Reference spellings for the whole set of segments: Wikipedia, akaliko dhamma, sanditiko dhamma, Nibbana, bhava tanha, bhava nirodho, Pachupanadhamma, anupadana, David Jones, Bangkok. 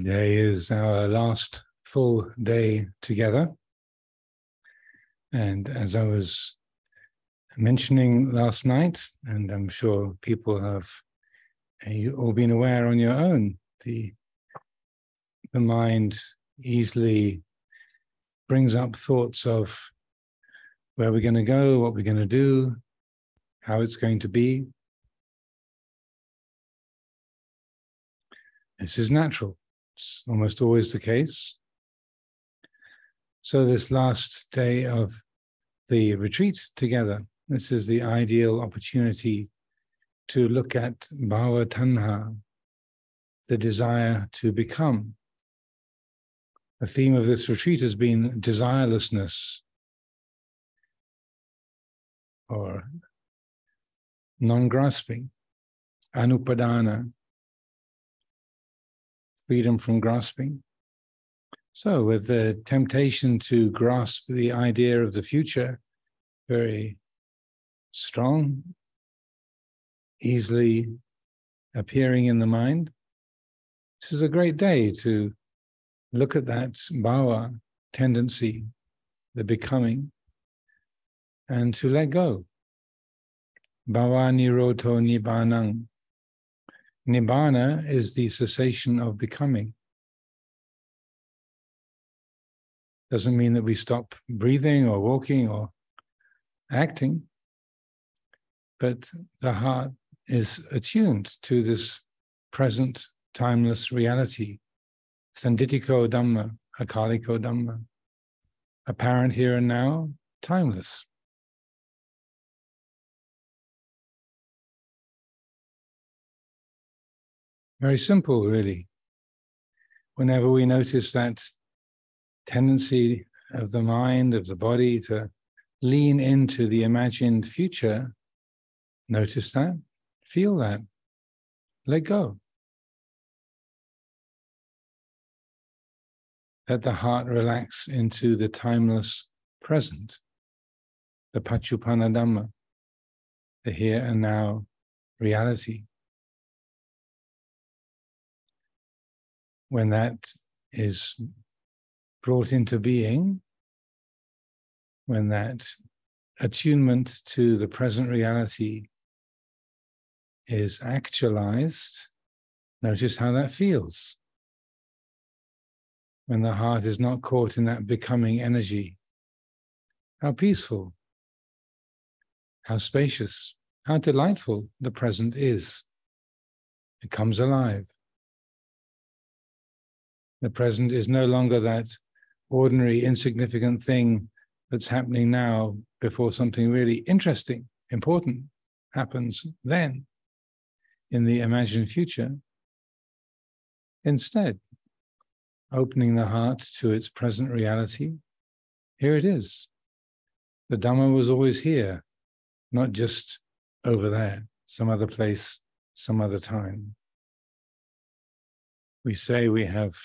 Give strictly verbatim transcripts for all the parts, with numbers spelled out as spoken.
Today is our last full day together. And as I was mentioning last night, and I'm sure people have you all been aware on your own, the, the mind easily brings up thoughts of where we're going to go, what we're going to do, how it's going to be. This is natural. It's almost always the case. So this last day of the retreat together, this is the ideal opportunity to look at bhava tanha, the desire to become. The theme of this retreat has been desirelessness, or non-grasping, anupadana, freedom from grasping. So with the temptation to grasp the idea of the future very strong, easily appearing in the mind, this is a great day to look at that bhava tendency, the becoming, and to let go. Bhava nirodho nibbana. Nibbana is the cessation of becoming. Doesn't mean that we stop breathing or walking or acting, but the heart is attuned to this present timeless reality. Sanditiko dhamma, akaliko dhamma, apparent here and now, timeless. Very simple, really. Whenever we notice that tendency of the mind, of the body, to lean into the imagined future, notice that, feel that, let go. Let the heart relax into the timeless present, the Pachupanadhamma, the here and now reality. When that is brought into being, when that attunement to the present reality is actualized, notice how that feels. When the heart is not caught in that becoming energy, how peaceful, how spacious, how delightful the present is. It comes alive. The present is no longer that ordinary, insignificant thing that's happening now before something really interesting, important happens then in the imagined future. Instead, opening the heart to its present reality, here it is. The Dhamma was always here, not just over there, some other place, some other time. We say we have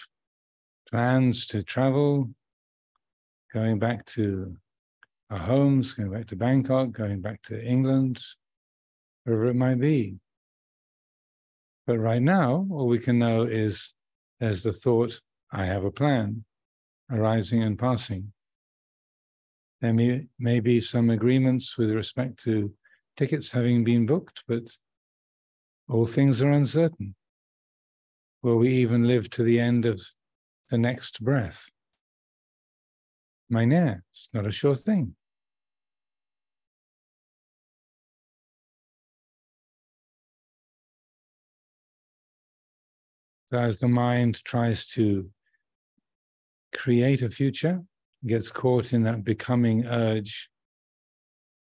plans to travel, going back to our homes, going back to Bangkok, going back to England, wherever it might be. But right now, all we can know is there's the thought, I have a plan, arising and passing. There may, may be some agreements with respect to tickets having been booked, but all things are uncertain. Will we even live to the end of the next breath? Maineh, it's not a sure thing. So as the mind tries to create a future, gets caught in that becoming urge,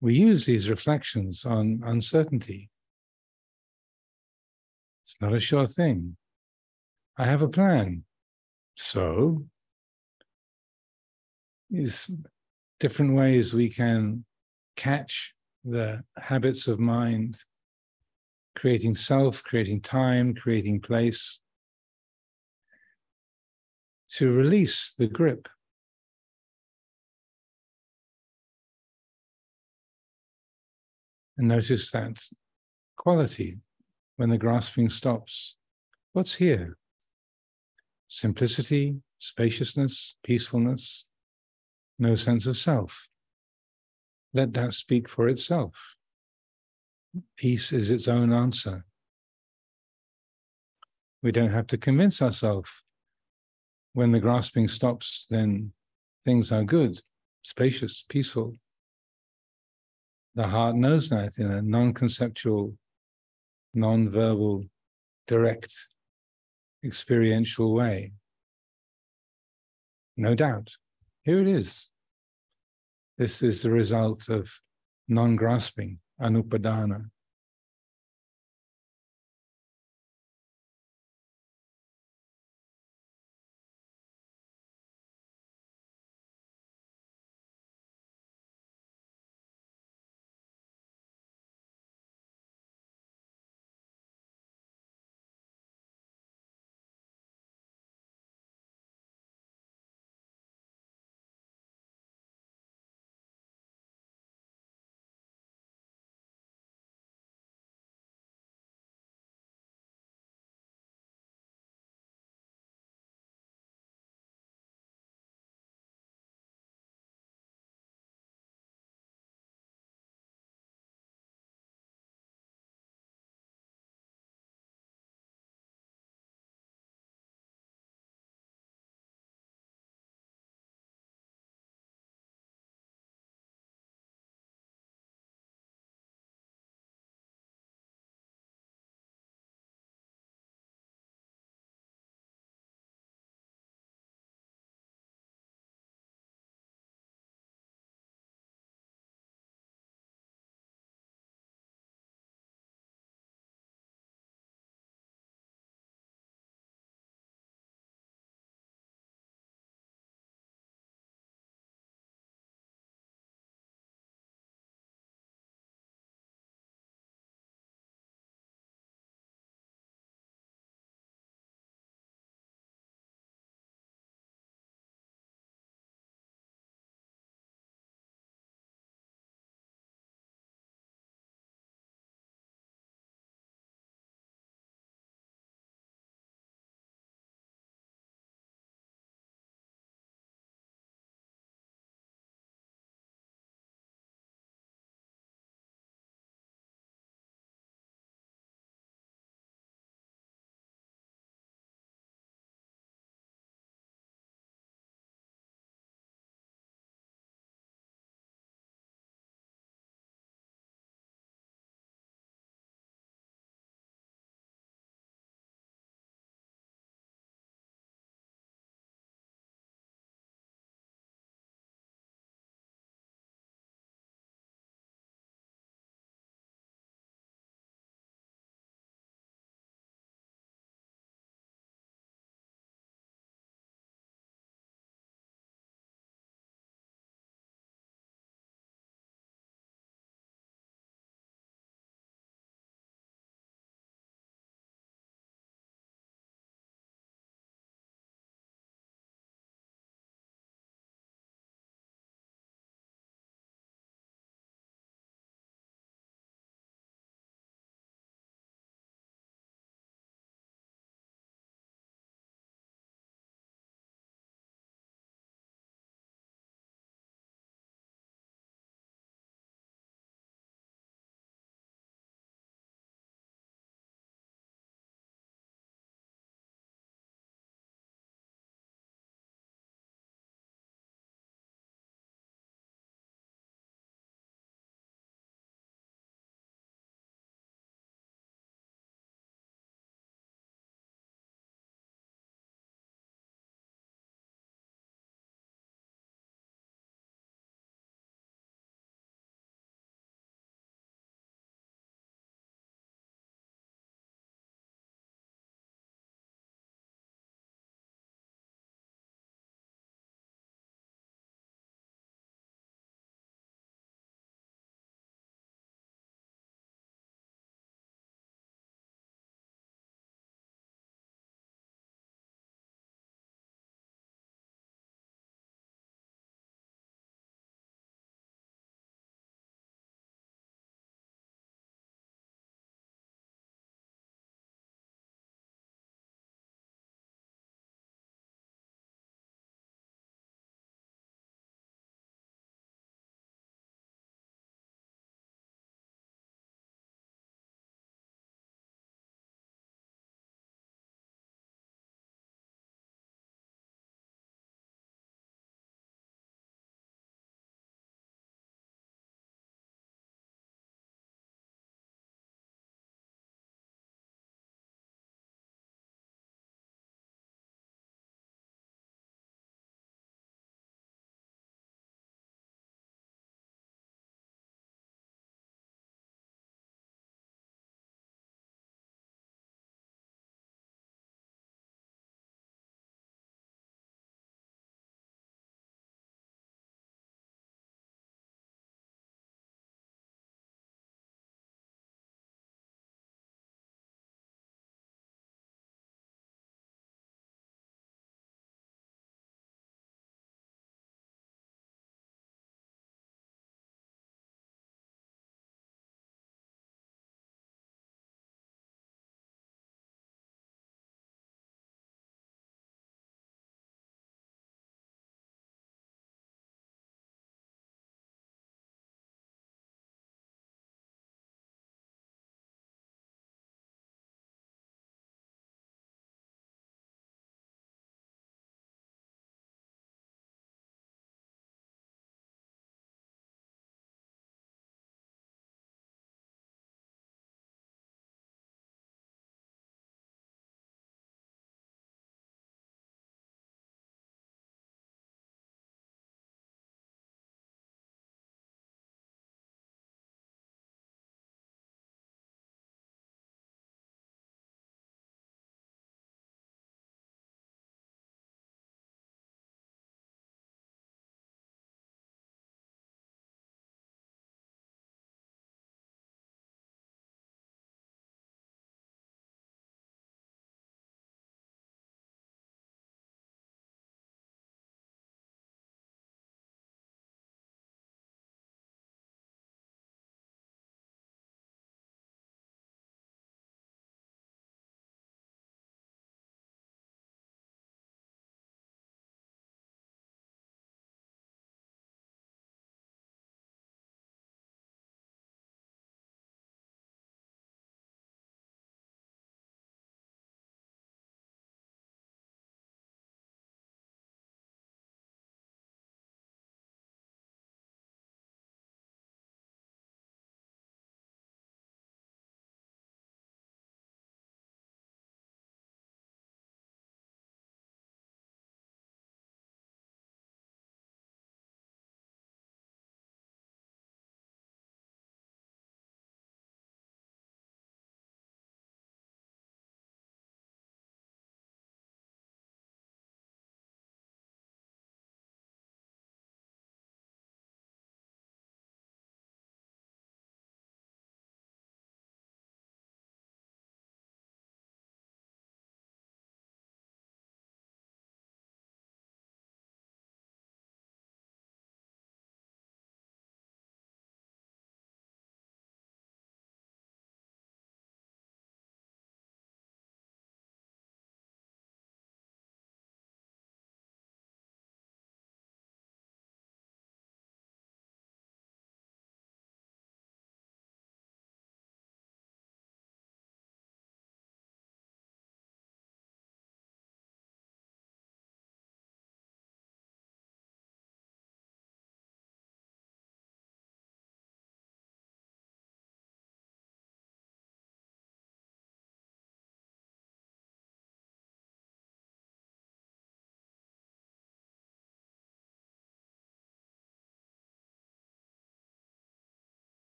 we use these reflections on uncertainty. It's not a sure thing. I have a plan. So, these different ways we can catch the habits of mind, creating self, creating time, creating place, to release the grip. And notice that quality when the grasping stops. What's here? simplicity, spaciousness, peacefulness, no sense of self. Let that speak for itself. Peace is its own answer. We don't have to convince ourselves. When the grasping stops, then things are good, spacious, peaceful. The heart knows that in a non-conceptual, non-verbal, direct, experiential way. No doubt. Here it is. This is the result of non-grasping, anupadana.